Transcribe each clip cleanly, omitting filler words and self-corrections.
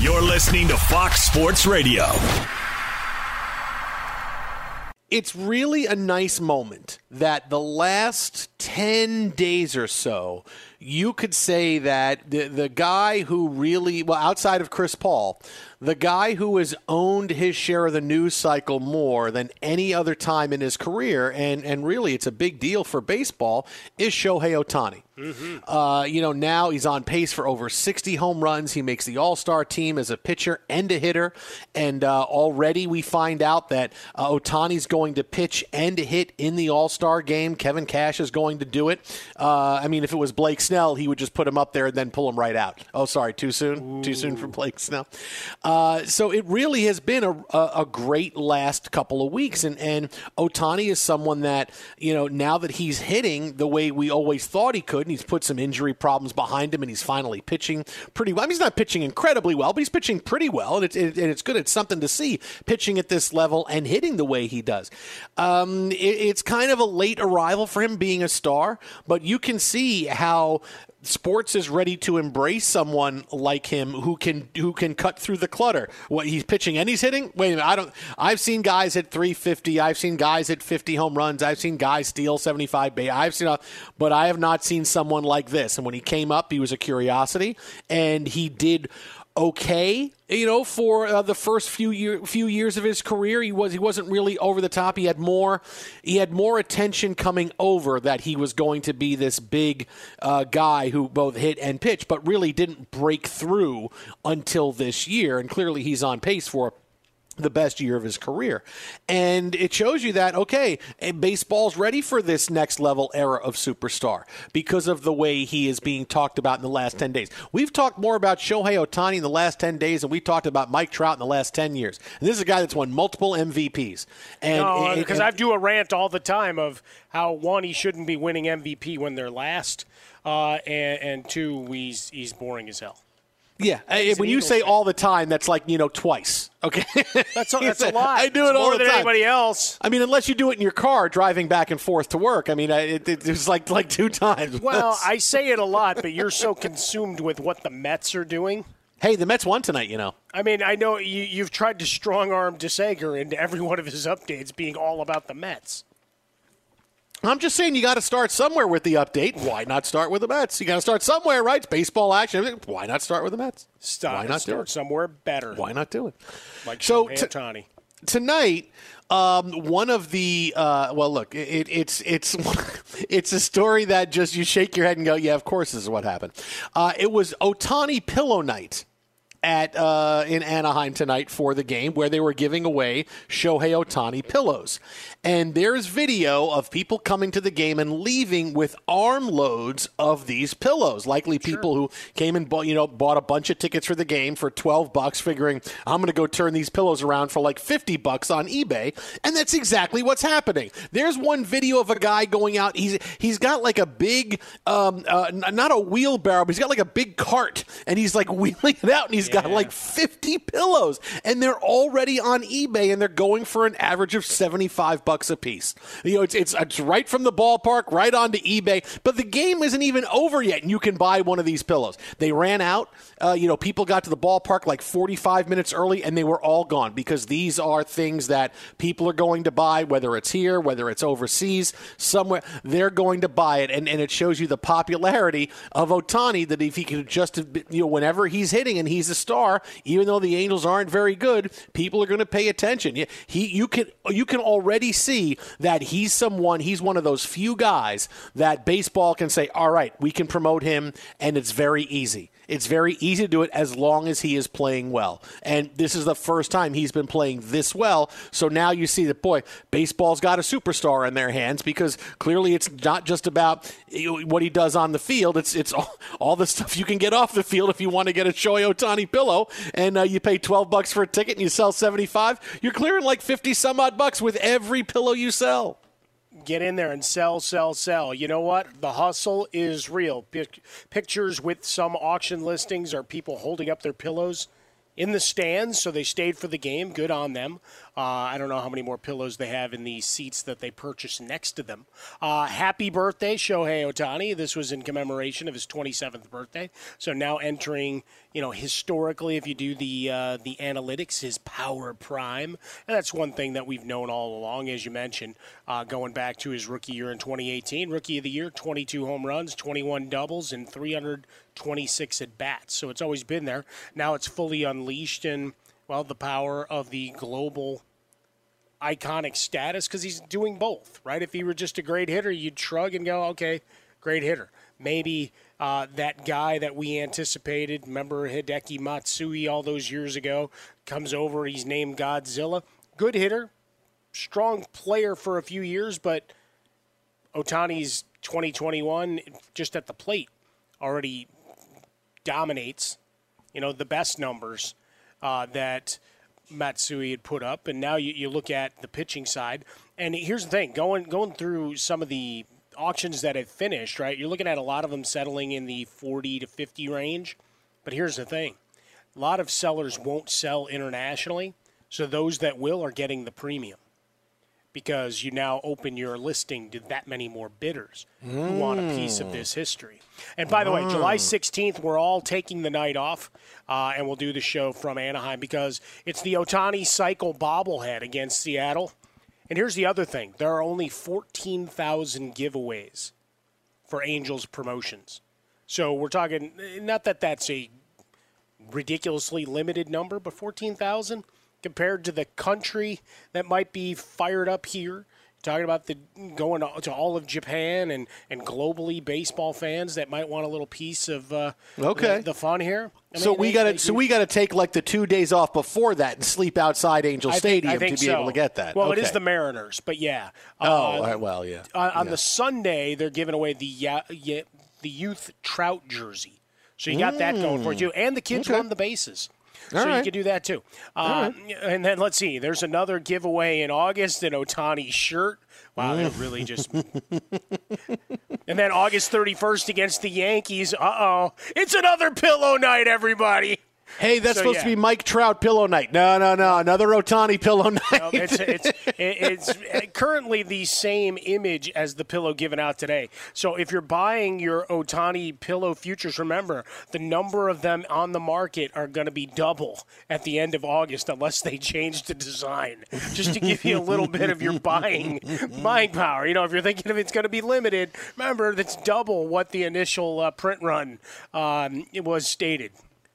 You're listening to Fox Sports Radio. It's really a nice moment that the last 10 days or so, you could say that the guy who really, well, outside of Chris Paul, the guy who has owned his share of the news cycle more than any other time in his career, and really it's a big deal for baseball, is Shohei Ohtani. Mm-hmm. Now he's on pace for over 60 home runs. He makes the All-Star team as a pitcher and a hitter. And already we find out that Ohtani's going to pitch and hit in the All-Star game. Kevin Cash is going to do it. If it was Blake Snell, he would just put him up there and then pull him right out. Oh, sorry. Too soon? Ooh. Too soon for Blake Snell. So it really has been a great last couple of weeks. And Ohtani is someone that, now that he's hitting the way we always thought he could, and he's put some injury problems behind him, and he's finally pitching pretty well. I mean, he's not pitching incredibly well, but he's pitching pretty well, and it's good. It's something to see, pitching at this level and hitting the way he does. It's kind of a late arrival for him being a star, but you can see how sports is ready to embrace someone like him who can cut through the clutter. What he's pitching and he's hitting? Wait a minute, I've seen guys at 350. I've seen guys at 50 home runs. I've seen guys steal 75 bases. But I have not seen someone like this. And when he came up, he was a curiosity, and he did okay. For the first few years of his career, he wasn't really over the top. He had more attention coming over that he was going to be this big guy who both hit and pitch, but really didn't break through until this year. And clearly, he's on pace for the best year of his career. And it shows you that, okay, baseball's ready for this next level era of superstar because of the way he is being talked about in the last 10 days. We've talked more about Shohei Ohtani in the last 10 days than we talked about Mike Trout in the last 10 years. And this is a guy that's won multiple MVPs. Because I do a rant all the time of how, one, he shouldn't be winning MVP when they're last, and two, he's boring as hell. Yeah. When you say all the time, that's like, twice. Okay. That's a lot. I do it all the time. More than anybody else. I mean, unless you do it in your car driving back and forth to work. I mean, it's like two times. Well, I say it a lot, but you're so consumed with what the Mets are doing. Hey, the Mets won tonight, I mean, I know you've tried to strong-arm DeSager into every one of his updates being all about the Mets. I'm just saying you got to start somewhere with the update. Why not start with the Mets? You got to start somewhere, right? It's baseball action. Why not start with the Mets? Start somewhere better. Why not do it? Like Shohei Ohtani. Tonight, one of the it's a story that just you shake your head and go, yeah, of course this is what happened. It was Ohtani Pillow Night in Anaheim tonight for the game where they were giving away Shohei Ohtani pillows. And there's video of people coming to the game and leaving with armloads of these pillows, likely people who came and bought a bunch of tickets for the game for $12, figuring I'm going to go turn these pillows around for like $50 on eBay. And that's exactly what's happening. There's one video of a guy going out. He's got like a big, not a wheelbarrow, but he's got like a big cart and he's like wheeling it out and he's got like 50 pillows and they're already on eBay and they're going for an average of $75 a piece. It's right from the ballpark, right onto eBay, but the game isn't even over yet and you can buy one of these pillows. They ran out. People got to the ballpark like 45 minutes early and they were all gone because these are things that people are going to buy, whether it's here, whether it's overseas, somewhere, they're going to buy it. And it shows you the popularity of Ohtani, that if he could just, whenever he's hitting and he's a star, even though the Angels aren't very good, people are going to pay attention. You can already see that he's one of those few guys that baseball can say, all right, we can promote him, and it's very easy. It's very easy to do it as long as he is playing well. And this is the first time he's been playing this well. So now you see that, boy, baseball's got a superstar in their hands because clearly it's not just about what he does on the field. It's all the stuff you can get off the field if you want to get a Shohei Ohtani pillow and you pay $12 for a ticket and you sell 75. You're clearing like 50 some odd bucks with every pillow you sell. Get in there and sell, sell, sell. You know what? The hustle is real. Pictures with some auction listings are people holding up their pillows in the stands, so they stayed for the game. Good on them. I don't know how many more pillows they have in the seats that they purchased next to them. Happy birthday, Shohei Ohtani. This was in commemoration of his 27th birthday. So now entering, historically, if you do the analytics, his power prime. And that's one thing that we've known all along, as you mentioned, going back to his rookie year in 2018. Rookie of the year, 22 home runs, 21 doubles, and 326 at-bats. So it's always been there. Now it's fully unleashed in, the power of the global iconic status because he's doing both, right? If he were just a great hitter, you'd shrug and go, okay, great hitter. Maybe that guy that we anticipated, remember Hideki Matsui all those years ago, comes over, he's named Godzilla. Good hitter, strong player for a few years, but Ohtani's 2021 just at the plate already dominates, the best numbers that Matsui had put up. And now you look at the pitching side. And here's the thing, going through some of the auctions that have finished, right, you're looking at a lot of them settling in the 40 to 50 range. But here's the thing. A lot of sellers won't sell internationally, so those that will are getting the premium because you now open your listing to that many more bidders who want a piece of this history. And by the way, July 16th, we're all taking the night off, and we'll do the show from Anaheim because it's the Ohtani cycle bobblehead against Seattle. And here's the other thing. There are only 14,000 giveaways for Angels promotions. So we're talking, not that that's a ridiculously limited number, but 14,000 compared to the country that might be fired up here. Talking about going to all of Japan and globally baseball fans that might want a little piece of the fun here. I mean, we got to take like the 2 days off before that and sleep outside Angel Stadium to be able to get that. Well, okay. It is the Mariners, but yeah. On the Sunday, they're giving away the youth Trout jersey, so you got that going for you, and the kids run the bases. All so right. You can do that too. Right. And then let's see. There's another giveaway in August, an Ohtani shirt. Wow, that really just. And then August 31st against the Yankees. Uh-oh. It's another pillow night, everybody. Hey, that's supposed to be Mike Trout pillow night. No. Another Ohtani pillow night. No, it's currently the same image as the pillow given out today. So if you're buying your Ohtani pillow futures, remember, the number of them on the market are going to be double at the end of August unless they change the design, just to give you a little bit of your buying power. You know, if you're thinking if it's going to be limited, remember, that's double what the initial print run it was stated.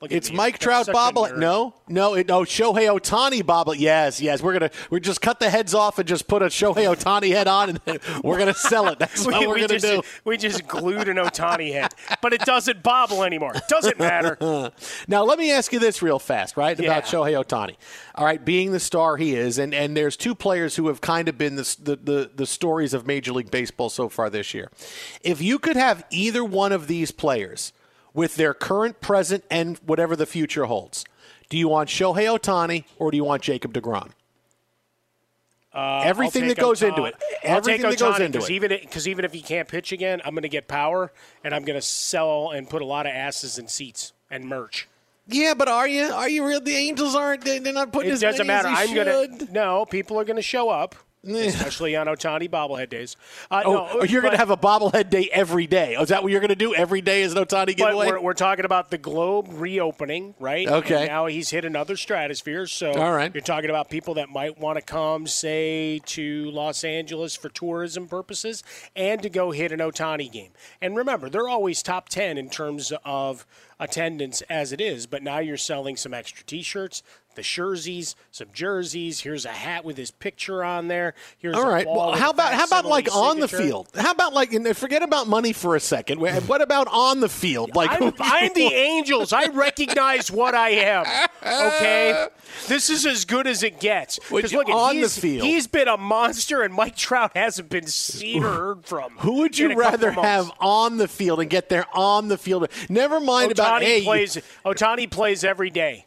It's me. Mike Trout bobblehead. No, Shohei Ohtani bobblehead. Yes. We're just cut the heads off and just put a Shohei Ohtani head on, and then we're gonna sell it. That's what we're gonna do. We just glued an Ohtani head, but it doesn't bobble anymore. It doesn't matter. Now let me ask you this real fast, right? Yeah. About Shohei Ohtani. All right, being the star he is, and there's two players who have kind of been the stories of Major League Baseball so far this year. If you could have either one of these players with their current, present, and whatever the future holds. Do you want Shohei Ohtani or do you want Jacob deGrom? Everything that goes into it. Everything that goes into it. Because even if he can't pitch again, I'm going to get power, and I'm going to sell and put a lot of asses in seats and merch. Yeah, but are you? Are you real? The Angels aren't. They're not putting as many as they should. It doesn't matter. No, people are going to show up. Especially on Ohtani bobblehead days. You're going to have a bobblehead day every day. Oh, is that what you're going to do? Every day is an Ohtani giveaway? We're talking about the globe reopening, right? Okay. And now he's hit another stratosphere. So all right. You're talking about people that might want to come, say, to Los Angeles for tourism purposes and to go hit an Ohtani game. And remember, they're always top 10 in terms of attendance as it is, but now you're selling some extra T-shirts, some jerseys. Here's a hat with his picture on there. Here's all right. Well, how about like on the field? How about like and forget about money for a second. What about on the field? Like I'm the Angels. I recognize what I am. Okay, this is as good as it gets. Because look, on the field, he's been a monster, and Mike Trout hasn't been seen or heard from. Who would you rather have on the field and get there on the field? Never mind about Ohtani plays every day.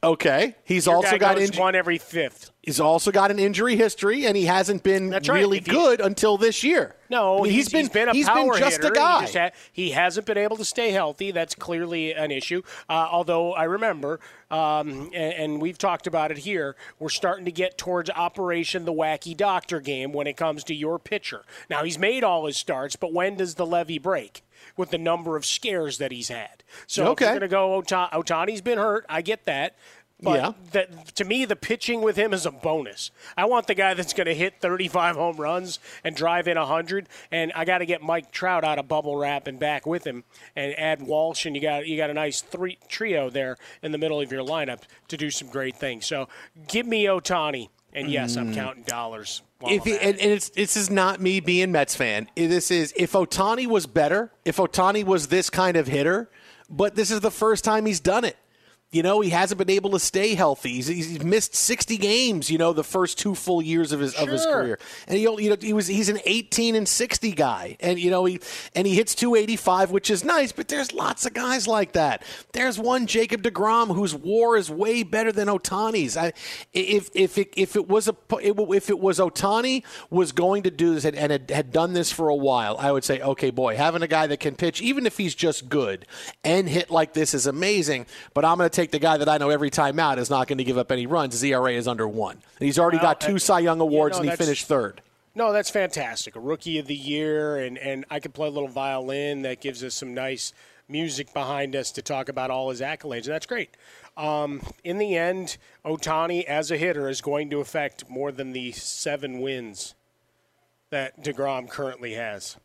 Okay, he's also got one every fifth. He's also got an injury history, and he hasn't been really good until this year. No, I mean, he's been a power hitter. A guy. He hasn't been able to stay healthy. That's clearly an issue. Although I remember, and we've talked about it here, we're starting to get towards Operation the Wacky Doctor game when it comes to your pitcher. Now, he's made all his starts, but when does the levee break? With the number of scares that he's had. So if you're going to go, Ohtani's been hurt. I get that. But to me, the pitching with him is a bonus. I want the guy that's going to hit 35 home runs and drive in 100. And I got to get Mike Trout out of bubble wrap and back with him, and add Walsh. And you got a nice trio there in the middle of your lineup to do some great things. So give me Ohtani. And yes, I'm counting dollars. This is not me being Mets fan. This is if Ohtani was better, if Ohtani was this kind of hitter, but this is the first time he's done it. You know, he hasn't been able to stay healthy. He's missed 60 games. You know, the first two full years of his career, and he's an 18-60 guy, and you know he hits .285, which is nice. But there's lots of guys like that. There's one Jacob deGrom whose WAR is way better than Ohtani's. If Ohtani was going to do this and had done this for a while, I would say, okay, boy, having a guy that can pitch, even if he's just good and hit like this, is amazing. But I'm going to take the guy that I know every time out is not going to give up any runs. His ERA is under 1. And he's already got two Cy Young awards, and he finished 3rd. No, that's fantastic. A rookie of the year, and I can play a little violin that gives us some nice music behind us to talk about all his accolades, and that's great. In the end, Ohtani as a hitter is going to affect more than the 7 wins that DeGrom currently has.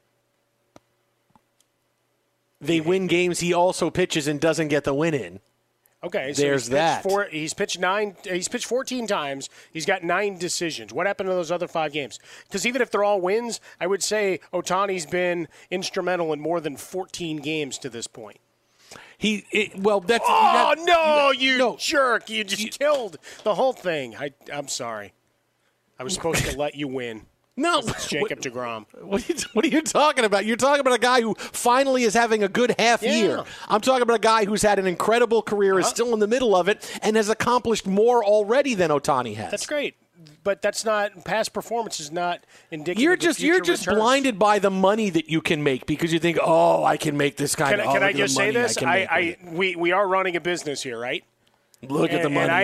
They win games he also pitches and doesn't get the win in. Okay, so he's pitched 14 times. He's got 9 decisions. What happened to those other 5 games? Because even if they're all wins, I would say Ohtani's been instrumental in more than 14 games to this point. That's. Oh no, you jerk! You just killed the whole thing. I'm sorry. I was supposed to let you win. No, it's Jacob deGrom. What are you talking about? You're talking about a guy who finally is having a good half year. I'm talking about a guy who's had an incredible career, is still in the middle of it, and has accomplished more already than Ohtani has. That's great, but that's not past performance is not indicative. You're just returns. Blinded by the money that you can make because you think, oh, I can make this kind of. Can I just say this? We are running a business here, right? Look at the money I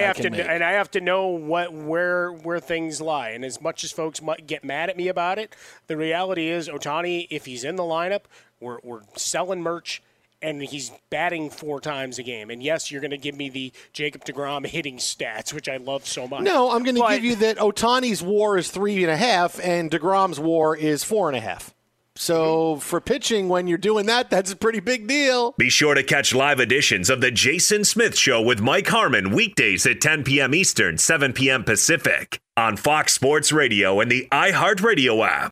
have to know where things lie. And as much as folks might get mad at me about it, the reality is Ohtani, if he's in the lineup, we're selling merch, and he's batting 4 times a game. And, yes, you're going to give me the Jacob deGrom hitting stats, which I love so much. No, I'm going to give you that Ohtani's WAR is 3.5 and deGrom's WAR is 4.5. So for pitching, when you're doing that, that's a pretty big deal. Be sure to catch live editions of The Jason Smith Show with Mike Harmon weekdays at 10 p.m. Eastern, 7 p.m. Pacific on Fox Sports Radio and the iHeartRadio app.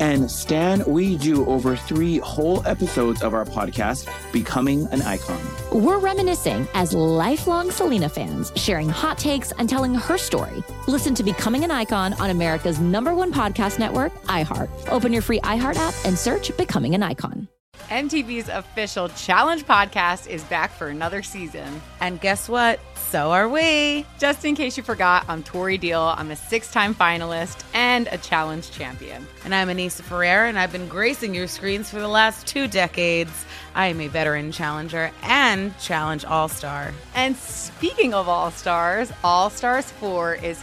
And stan we do over 3 whole episodes of our podcast, Becoming an Icon. We're reminiscing as lifelong Selena fans, sharing hot takes and telling her story. Listen to Becoming an Icon on America's #1 podcast network, iHeart. Open your free iHeart app and search Becoming an Icon. MTV's official Challenge podcast is back for another season. And guess what? So are we. Just in case you forgot, I'm Tori Deal. I'm a 6-time finalist and a challenge champion. And I'm Anissa Ferrer, and I've been gracing your screens for the last 2 decades. I am a veteran challenger and challenge all-star. And speaking of all-stars, All Stars 4 is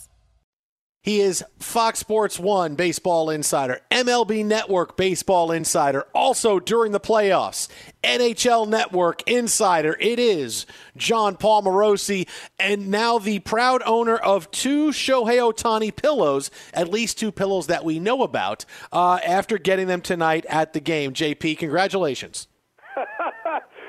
He is Fox Sports 1 baseball insider, MLB Network baseball insider, also during the playoffs, NHL Network insider. It is Jon Paul Morosi, and now the proud owner of two Shohei Ohtani pillows, at least two pillows that we know about, after getting them tonight at the game. JP, congratulations.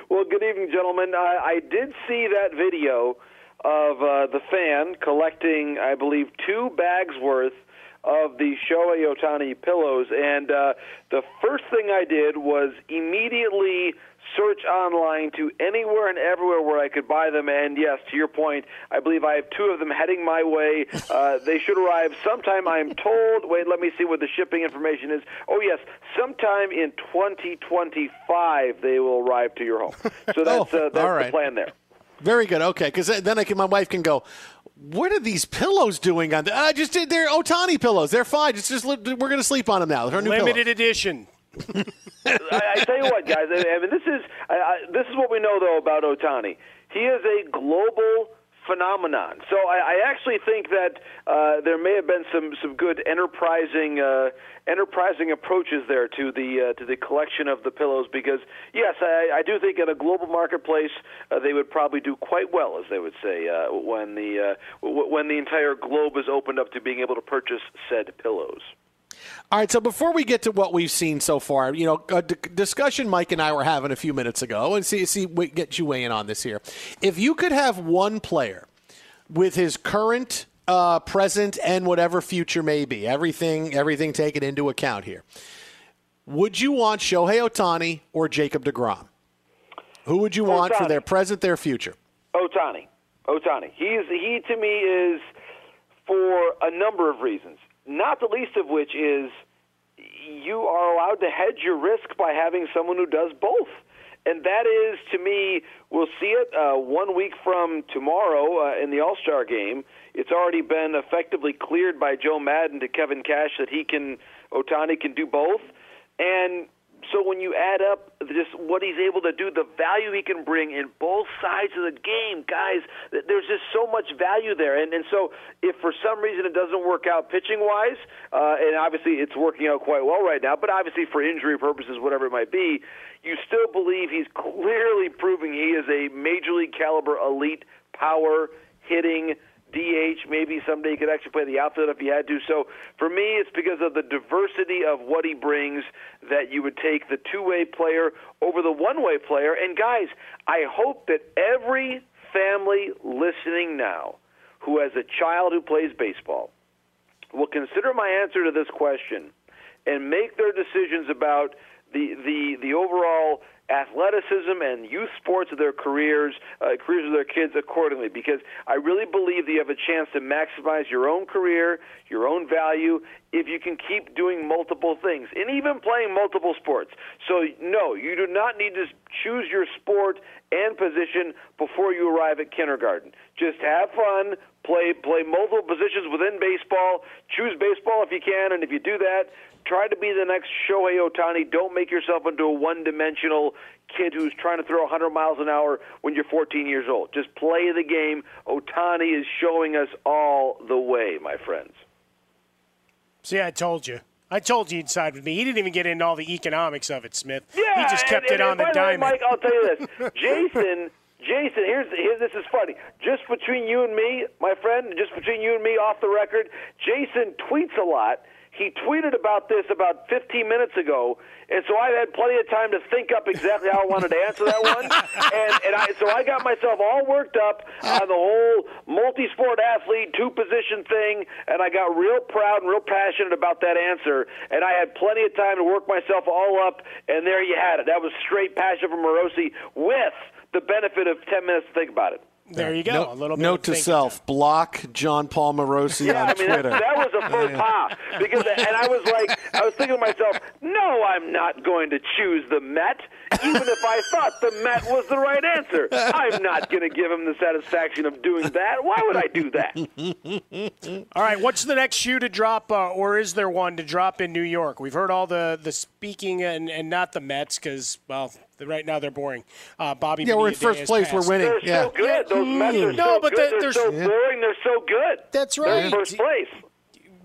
Well, good evening, gentlemen. I did see that video of the fan collecting, I believe, two bags worth of the Shohei Ohtani pillows. And the first thing I did was immediately search online to anywhere and everywhere where I could buy them. And yes, to your point, I believe I have two of them heading my way. They should arrive sometime, I am told. Wait, let me see what the shipping information is. Oh, yes, sometime in 2025 they will arrive to your home. So that's all right. The plan there. Very good. Okay, because then my wife can go, what are these pillows doing on there? I just did their Ohtani pillows. They're fine. It's just we're going to sleep on them now. Her new limited edition. I tell you what, guys. I mean, this is what we know though about Ohtani. He is a global phenomenon. So I actually think that there may have been some good enterprising approaches there to the collection of the pillows, because yes, I do think in a global marketplace they would probably do quite well, as they would say, when the entire globe is opened up to being able to purchase said pillows. All right, so before we get to what we've seen so far, you know, a discussion Mike and I were having a few minutes ago, and see get you weigh in on this here. If you could have one player with his current, present, and whatever future may be, everything taken into account here, would you want Shohei Ohtani or Jacob deGrom? Who would you want for their present, their future? Ohtani. He to me is, for a number of reasons, not the least of which is you are allowed to hedge your risk by having someone who does both. And that is, to me, we'll see it 1 week from tomorrow in the All-Star game. It's already been effectively cleared by Joe Madden to Kevin Cash that Ohtani can do both. And so when you add up just what he's able to do, the value he can bring in both sides of the game, guys, there's just so much value there. And so if for some reason it doesn't work out pitching-wise, and obviously it's working out quite well right now, but obviously for injury purposes, whatever it might be, you still believe he's clearly proving he is a major league caliber, elite, power-hitting DH. Maybe someday he could actually play the outfield if he had to. So for me, it's because of the diversity of what he brings that you would take the two-way player over the one-way player. And guys, I hope that every family listening now who has a child who plays baseball will consider my answer to this question and make their decisions about the overall athleticism and youth sports of their careers of their kids accordingly, because I really believe that you have a chance to maximize your own career, your own value, if you can keep doing multiple things and even playing multiple sports. So, no, you do not need to choose your sport and position before you arrive at kindergarten. Just have fun. Play multiple positions within baseball. Choose baseball if you can, and if you do that, try to be the next Shohei Ohtani. Don't make yourself into a one-dimensional kid who's trying to throw 100 miles an hour when you're 14 years old. Just play the game. Ohtani is showing us all the way, my friends. See, I told you. I told you he'd side with me. He didn't even get into all the economics of it, Smith. Yeah, he just kept it on the diamond. Mike, I'll tell you this. Jason, this is funny. Just between you and me, my friend, just between you and me off the record, Jason tweets a lot. He tweeted about this about 15 minutes ago, and so I've had plenty of time to think up exactly how I wanted to answer that one. So I got myself all worked up on the whole multi-sport athlete, two-position thing, and I got real proud and real passionate about that answer, and I had plenty of time to work myself all up, and there you had it. That was straight passion from Morosi with the benefit of 10 minutes to think about it. There you go. Note, a little bit note to self, block Jon Paul Morosi on Twitter. That was a faux pas. And I was thinking to myself, no, I'm not going to choose the Met, even if I thought the Met was the right answer. I'm not going to give him the satisfaction of doing that. Why would I do that? All right, what's the next shoe to drop, or is there one to drop in New York? We've heard all the speaking and not the Mets because, well, right now they're boring. Bobby. Yeah, Bonilla, we're in first place. Passed. We're winning. They're so good. Those Mets are so good. They're so boring. They're so good. That's right. They're in first place.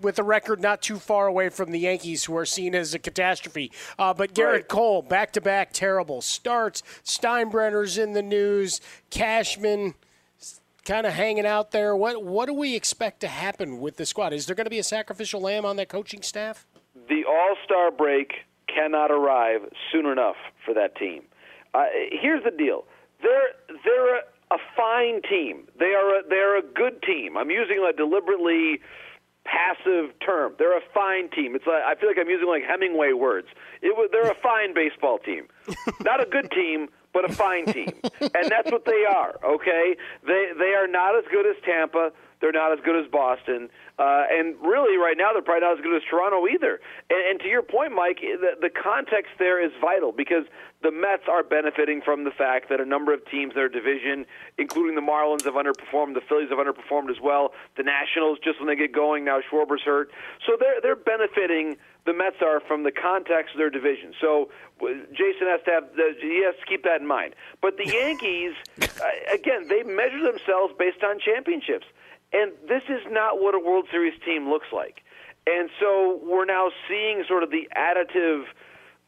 with a record not too far away from the Yankees, who are seen as a catastrophe. But Garrett Cole, back-to-back terrible starts. Steinbrenner's in the news. Cashman kind of hanging out there. What do we expect to happen with the squad? Is there going to be a sacrificial lamb on that coaching staff? The All-Star break cannot arrive soon enough for that team. Here's the deal. They're a fine team. They're a good team. I'm using a deliberately passive term. They're a fine team. It's like, I feel like I'm using like Hemingway words. They're a fine baseball team. Not a good team, but a fine team. And that's what they are, okay? They are not as good as Tampa. They're not as good as Boston. And really, right now, they're probably not as good as Toronto either. And to your point, Mike, the context there is vital because the Mets are benefiting from the fact that a number of teams in their division, including the Marlins, have underperformed. The Phillies have underperformed as well. The Nationals, just when they get going, now Schwarber's hurt. So they're benefiting, the Mets are, from the context of their division. So Jason has to keep that in mind. But the Yankees, again, they measure themselves based on championships. And this is not what a World Series team looks like. And so we're now seeing sort of the additive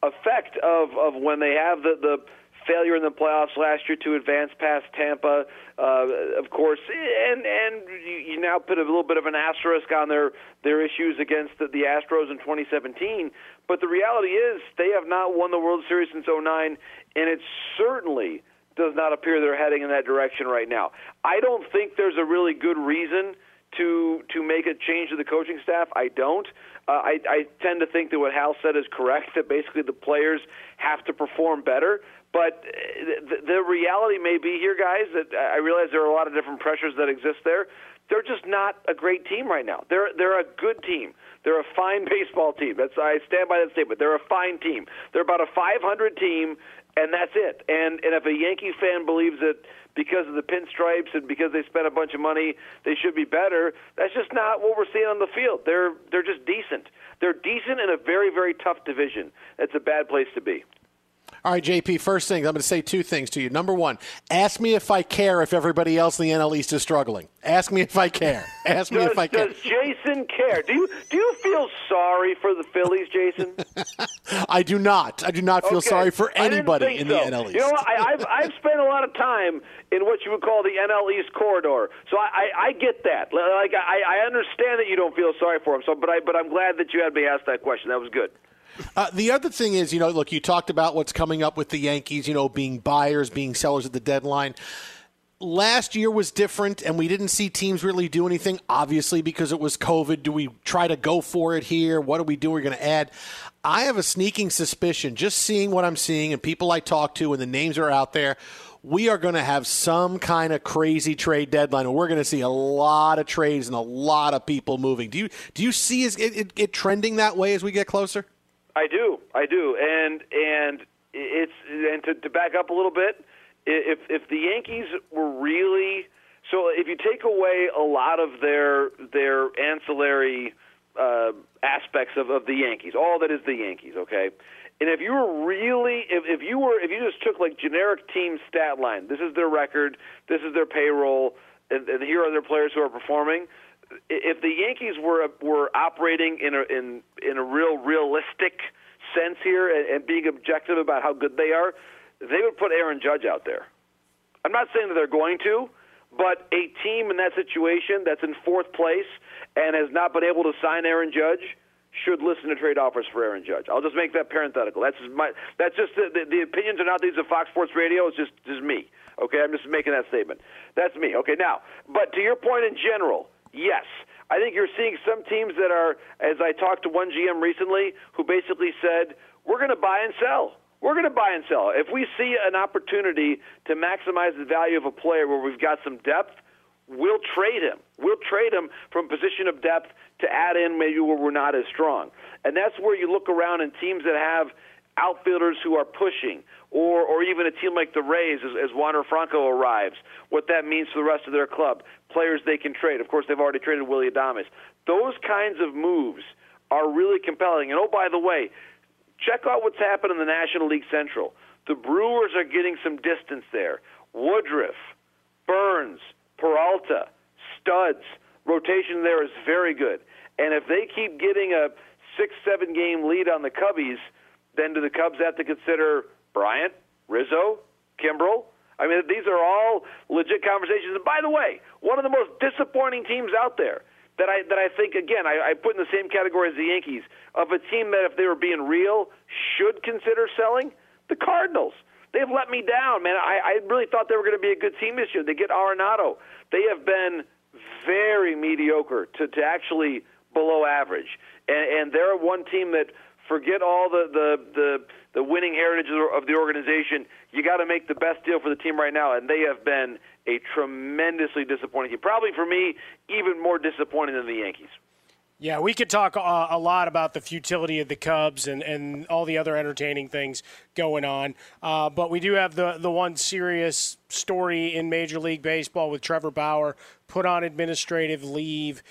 effect of when they have the failure in the playoffs last year to advance past Tampa, of course, and you now put a little bit of an asterisk on their issues against the Astros in 2017. But the reality is they have not won the World Series since 2009, and it certainly does not appear they're heading in that direction right now. I don't think there's a really good reason to make a change to the coaching staff. I don't. I tend to think that what Hal said is correct, that basically the players have to perform better. But the reality may be here, guys, that I realize there are a lot of different pressures that exist there. They're just not a great team right now. They're a good team. They're a fine baseball team. I stand by that statement. They're a fine team. They're about a 500 team, and that's it. And if a Yankee fan believes that because of the pinstripes and because they spent a bunch of money, they should be better, that's just not what we're seeing on the field. They're just decent. They're decent in a very, very tough division. That's a bad place to be. All right, JP, first thing, I'm going to say two things to you. Number one, ask me if I care if everybody else in the NL East is struggling. Ask me if I care. Ask me if I care. Does Jason care? Do you feel sorry for the Phillies, Jason? I do not. I do not feel sorry for anybody in the NL East. You know what? I've spent a lot of time in what you would call the NL East corridor, so I get that. Like I understand that you don't feel sorry for them. So, but I'm glad that you had me ask that question. That was good. The other thing is, you know, look, you talked about what's coming up with the Yankees, you know, being buyers, being sellers at the deadline. Last year was different, and we didn't see teams really do anything, obviously, because it was COVID. Do we try to go for it here? What do we do? We're going to add. I have a sneaking suspicion, just seeing what I'm seeing and people I talk to and the names are out there, we are going to have some kind of crazy trade deadline, and we're going to see a lot of trades and a lot of people moving. Do you see it trending that way as we get closer? I do, and to back up a little bit, if the Yankees were really, so if you take away a lot of their ancillary aspects of the Yankees, all that is the Yankees, okay, and if you were really, if you just took like generic team stat line, this is their record, this is their payroll, and here are their players who are performing. If the Yankees were operating in a realistic sense here and being objective about how good they are, they would put Aaron Judge out there. I'm not saying that they're going to, but a team in that situation that's in fourth place and has not been able to sign Aaron Judge should listen to trade offers for Aaron Judge. I'll just make that parenthetical. That's just the opinions are not these of Fox Sports Radio. It's just me. Okay, I'm just making that statement. That's me. Okay, now, but to your point in general, yes. I think you're seeing some teams that are, as I talked to one GM recently, who basically said, we're going to buy and sell. We're going to buy and sell. If we see an opportunity to maximize the value of a player where we've got some depth, we'll trade him. We'll trade him from position of depth to add in maybe where we're not as strong. And that's where you look around and teams that have outfielders who are pushing, or even a team like the Rays as Wander Franco arrives, what that means to the rest of their club, players they can trade. Of course, they've already traded Willy Adames. Those kinds of moves are really compelling. And, oh, by the way, check out what's happened in the National League Central. The Brewers are getting some distance there. Woodruff, Burns, Peralta, Studs, rotation there is very good. And if they keep getting a 6-7 game lead on the Cubbies, then do the Cubs have to consider Bryant, Rizzo, Kimbrel? I mean, these are all legit conversations. And by the way, one of the most disappointing teams out there that I think, again, I put in the same category as the Yankees, of a team that if they were being real should consider selling, the Cardinals. They've let me down, man. I really thought they were going to be a good team this year. They get Arenado. They have been very mediocre to actually below average. And they're one team that, forget all the winning heritage of the organization, you got to make the best deal for the team right now. And they have been a tremendously disappointing team. Probably, for me, even more disappointing than the Yankees. Yeah, we could talk a lot about the futility of the Cubs and all the other entertaining things going on. But we do have the one serious story in Major League Baseball with Trevor Bauer put on administrative leave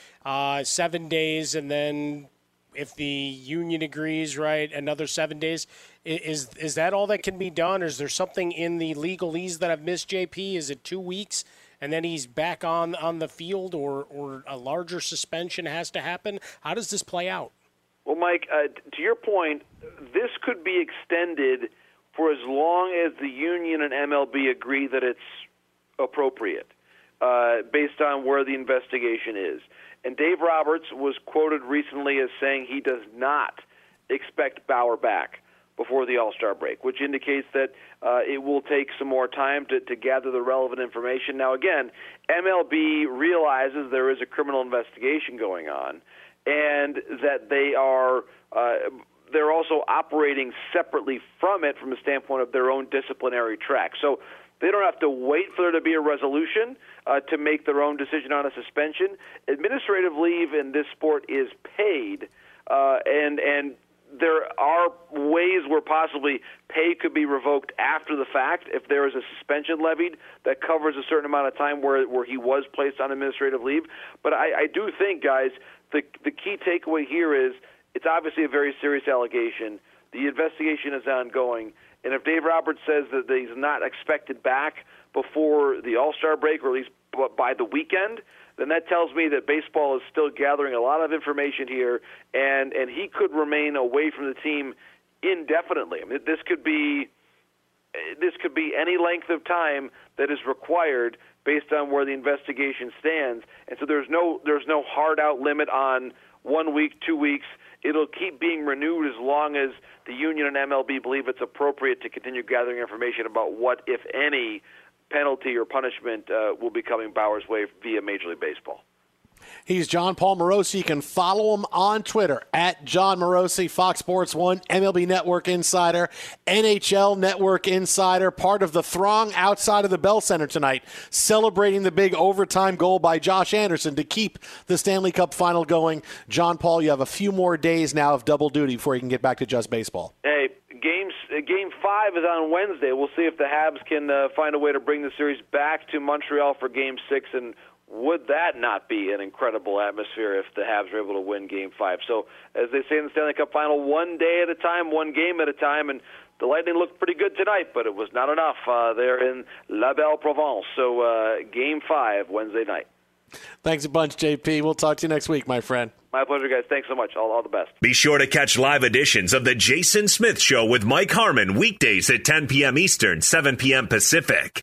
7 days, and then if the union agrees, right, another 7 days. Is that all that can be done? Or is there something in the legalese that I've missed, JP? Is it 2 weeks? And then he's back on the field, or a larger suspension has to happen? How does this play out? Well, Mike, to your point, this could be extended for as long as the union and MLB agree that it's appropriate based on where the investigation is. And Dave Roberts was quoted recently as saying he does not expect Bauer back before the All-Star break, which indicates that it will take some more time to gather the relevant information. Now, again, MLB realizes there is a criminal investigation going on, and that they are they're also operating separately from it from the standpoint of their own disciplinary track. So they don't have to wait for there to be a resolution to make their own decision on a suspension. Administrative leave in this sport is paid, and there are ways where possibly pay could be revoked after the fact if there is a suspension levied that covers a certain amount of time where he was placed on administrative leave. But I do think, guys, the key takeaway here is it's obviously a very serious allegation. The investigation is ongoing. And if Dave Roberts says that he's not expected back before the All-Star break, or at least by the weekend, then that tells me that baseball is still gathering a lot of information here, and he could remain away from the team indefinitely. I mean, this could be any length of time that is required based on where the investigation stands. And so there's no hard out limit on 1 week, 2 weeks. It'll keep being renewed as long as the union and MLB believe it's appropriate to continue gathering information about what, if any, penalty or punishment will be coming Bauer's way via Major League Baseball. He's Jon Paul Morosi. You can follow him on Twitter at Jon Morosi, Fox Sports 1, MLB Network Insider, NHL Network Insider, part of the throng outside of the Bell Center tonight, celebrating the big overtime goal by Josh Anderson to keep the Stanley Cup final going. Jon Paul, you have a few more days now of double duty before you can get back to just baseball. Hey, Game 5 is on Wednesday. We'll see if the Habs can find a way to bring the series back to Montreal for Game 6, and would that not be an incredible atmosphere if the Habs were able to win Game 5? So, as they say in the Stanley Cup Final, one day at a time, one game at a time, and the Lightning looked pretty good tonight, but it was not enough. They're in La Belle Provence, so Game 5, Wednesday night. Thanks a bunch, JP. We'll talk to you next week, my friend. My pleasure, guys. Thanks so much. All the best. Be sure to catch live editions of The Jason Smith Show with Mike Harmon weekdays at 10 p.m. Eastern, 7 p.m. Pacific.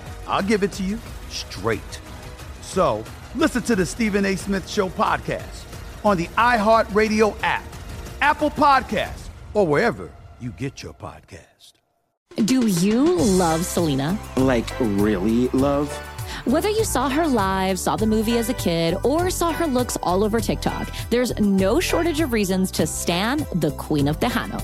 I'll give it to you straight. So, listen to the Stephen A. Smith Show podcast on the iHeartRadio app, Apple Podcasts, or wherever you get your podcast. Do you love Selena? Like, really love? Whether you saw her live, saw the movie as a kid, or saw her looks all over TikTok, there's no shortage of reasons to stan the Queen of Tejano.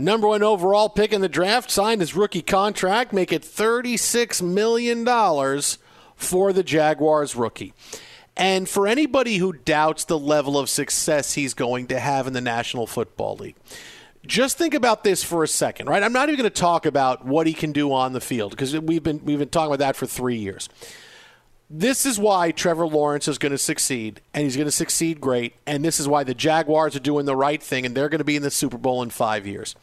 #1 overall pick in the draft, signed his rookie contract, make it $36 million for the Jaguars rookie. And for anybody who doubts the level of success he's going to have in the National Football League, just think about this for a second, right? I'm not even going to talk about what he can do on the field because we've been talking about that for 3 years. This is why Trevor Lawrence is going to succeed, and he's going to succeed great, and this is why the Jaguars are doing the right thing, and they're going to be in the Super Bowl in 5 years.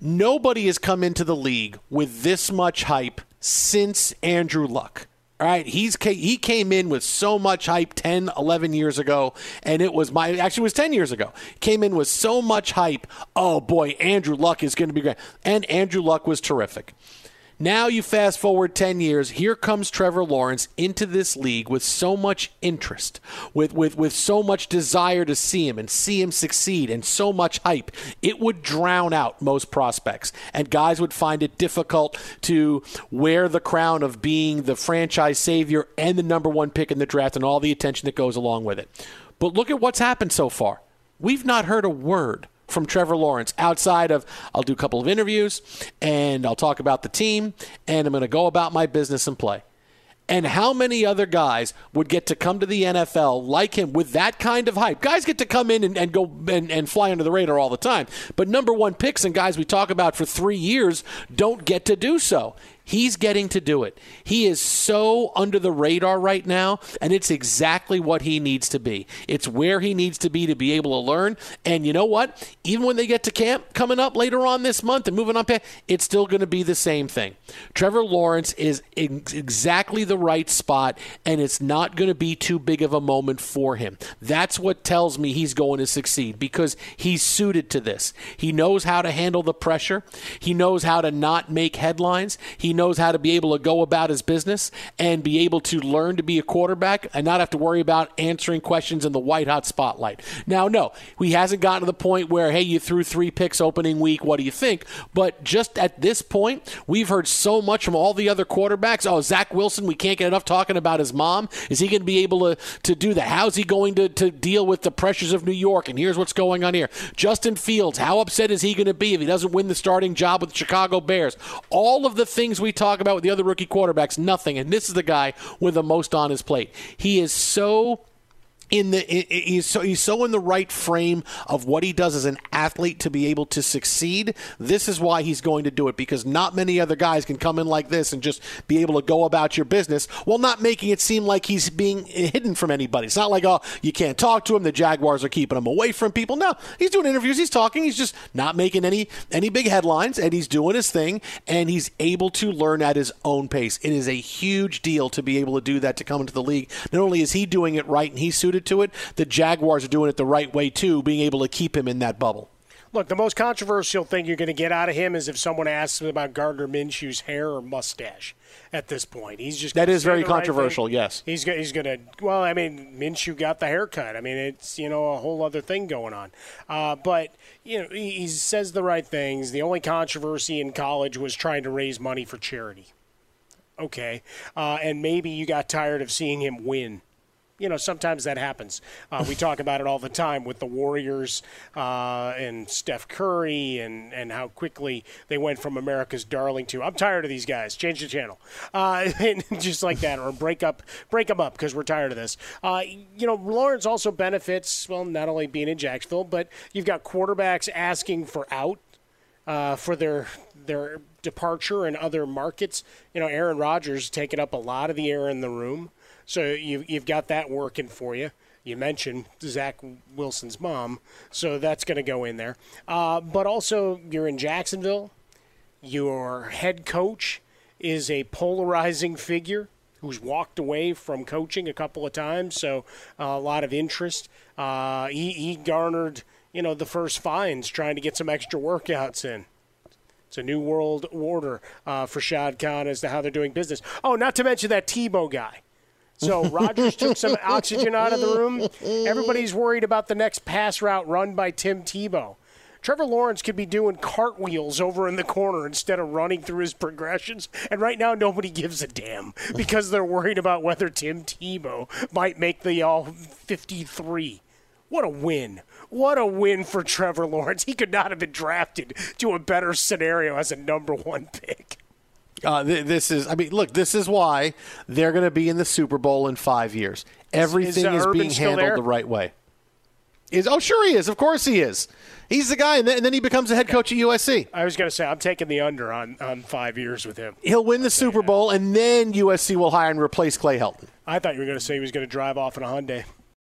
Nobody has come into the league with this much hype since Andrew Luck. All right, he came in with so much hype 10, 11 years ago, and it was 10 years ago. Came in with so much hype, oh boy, Andrew Luck is going to be great. And Andrew Luck was terrific. Now you fast forward 10 years, here comes Trevor Lawrence into this league with so much interest, with so much desire to see him succeed, and so much hype. It would drown out most prospects, and guys would find it difficult to wear the crown of being the franchise savior and the #1 pick in the draft and all the attention that goes along with it. But look at what's happened so far. We've not heard a word from Trevor Lawrence outside of, I'll do a couple of interviews and I'll talk about the team and I'm going to go about my business and play. And how many other guys would get to come to the NFL like him with that kind of hype? Guys get to come in and go and fly under the radar all the time. But #1 picks and guys we talk about for 3 years don't get to do so. He's getting to do it. He is so under the radar right now, and it's exactly what he needs to be. It's where he needs to be able to learn. And you know what? Even when they get to camp coming up later on this month and moving on, it's still going to be the same thing. Trevor Lawrence is in exactly the right spot, and it's not going to be too big of a moment for him. That's what tells me he's going to succeed, because he's suited to this. He knows how to handle the pressure. He knows how to not make headlines. He knows how to be able to go about his business and be able to learn to be a quarterback and not have to worry about answering questions in the white-hot spotlight. Now, no, he hasn't gotten to the point where, hey, you threw 3 picks opening week, what do you think? But just at this point, we've heard so much from all the other quarterbacks. Oh, Zach Wilson, we can't get enough talking about his mom. Is he going to be able to do that? How's he going to deal with the pressures of New York? And here's what's going on here. Justin Fields, how upset is he going to be if he doesn't win the starting job with the Chicago Bears? All of the things we talk about with the other rookie quarterbacks, nothing. And this is the guy with the most on his plate. He is so he's so in the right frame of what he does as an athlete to be able to succeed. This is why he's going to do it, because not many other guys can come in like this and just be able to go about your business while not making it seem like he's being hidden from anybody. It's not like, oh, you can't talk to him, the Jaguars are keeping him away from people. No, he's doing interviews, he's talking, he's just not making any big headlines, and he's doing his thing, and he's able to learn at his own pace. It is a huge deal to be able to do that, to come into the league. Not only is he doing it right and he's suited to it, the Jaguars are doing it the right way too, being able to keep him in that bubble. Look, the most controversial thing you're going to get out of him is if someone asks him about Gardner Minshew's hair or mustache. At this point, he's just that is very controversial. Yes, he's gonna. Well, I mean, Minshew got the haircut. I mean, it's a whole other thing going on. But he says the right things. The only controversy in college was trying to raise money for charity. Okay, and maybe you got tired of seeing him win. Sometimes that happens. We talk about it all the time with the Warriors and Steph Curry and how quickly they went from America's darling to, I'm tired of these guys, change the channel. And just like that, or break them up because we're tired of this. Lawrence also benefits, well, not only being in Jacksonville, but you've got quarterbacks asking for out for their departure in other markets. Aaron Rodgers taking up a lot of the air in the room. So you've got that working for you. You mentioned Zach Wilson's mom, so that's going to go in there. But also, you're in Jacksonville. Your head coach is a polarizing figure who's walked away from coaching a couple of times, so a lot of interest. He garnered, the first fines trying to get some extra workouts in. It's a new world order for Shad Khan as to how they're doing business. Oh, not to mention that Tebow guy. So Rodgers took some oxygen out of the room. Everybody's worried about the next pass route run by Tim Tebow. Trevor Lawrence could be doing cartwheels over in the corner instead of running through his progressions. And right now nobody gives a damn because they're worried about whether Tim Tebow might make the All-53. What a win. What a win for Trevor Lawrence. He could not have been drafted to a better scenario as a number 1 pick. This is why they're going to be in the Super Bowl in 5 years. Everything is being handled the right way. Oh, sure he is. Of course he is. He's the guy, and then he becomes the head coach at USC. I was going to say, I'm taking the under on 5 years with him. He'll win the Super Bowl, and then USC will hire and replace Clay Helton. I thought you were going to say he was going to drive off in a Hyundai.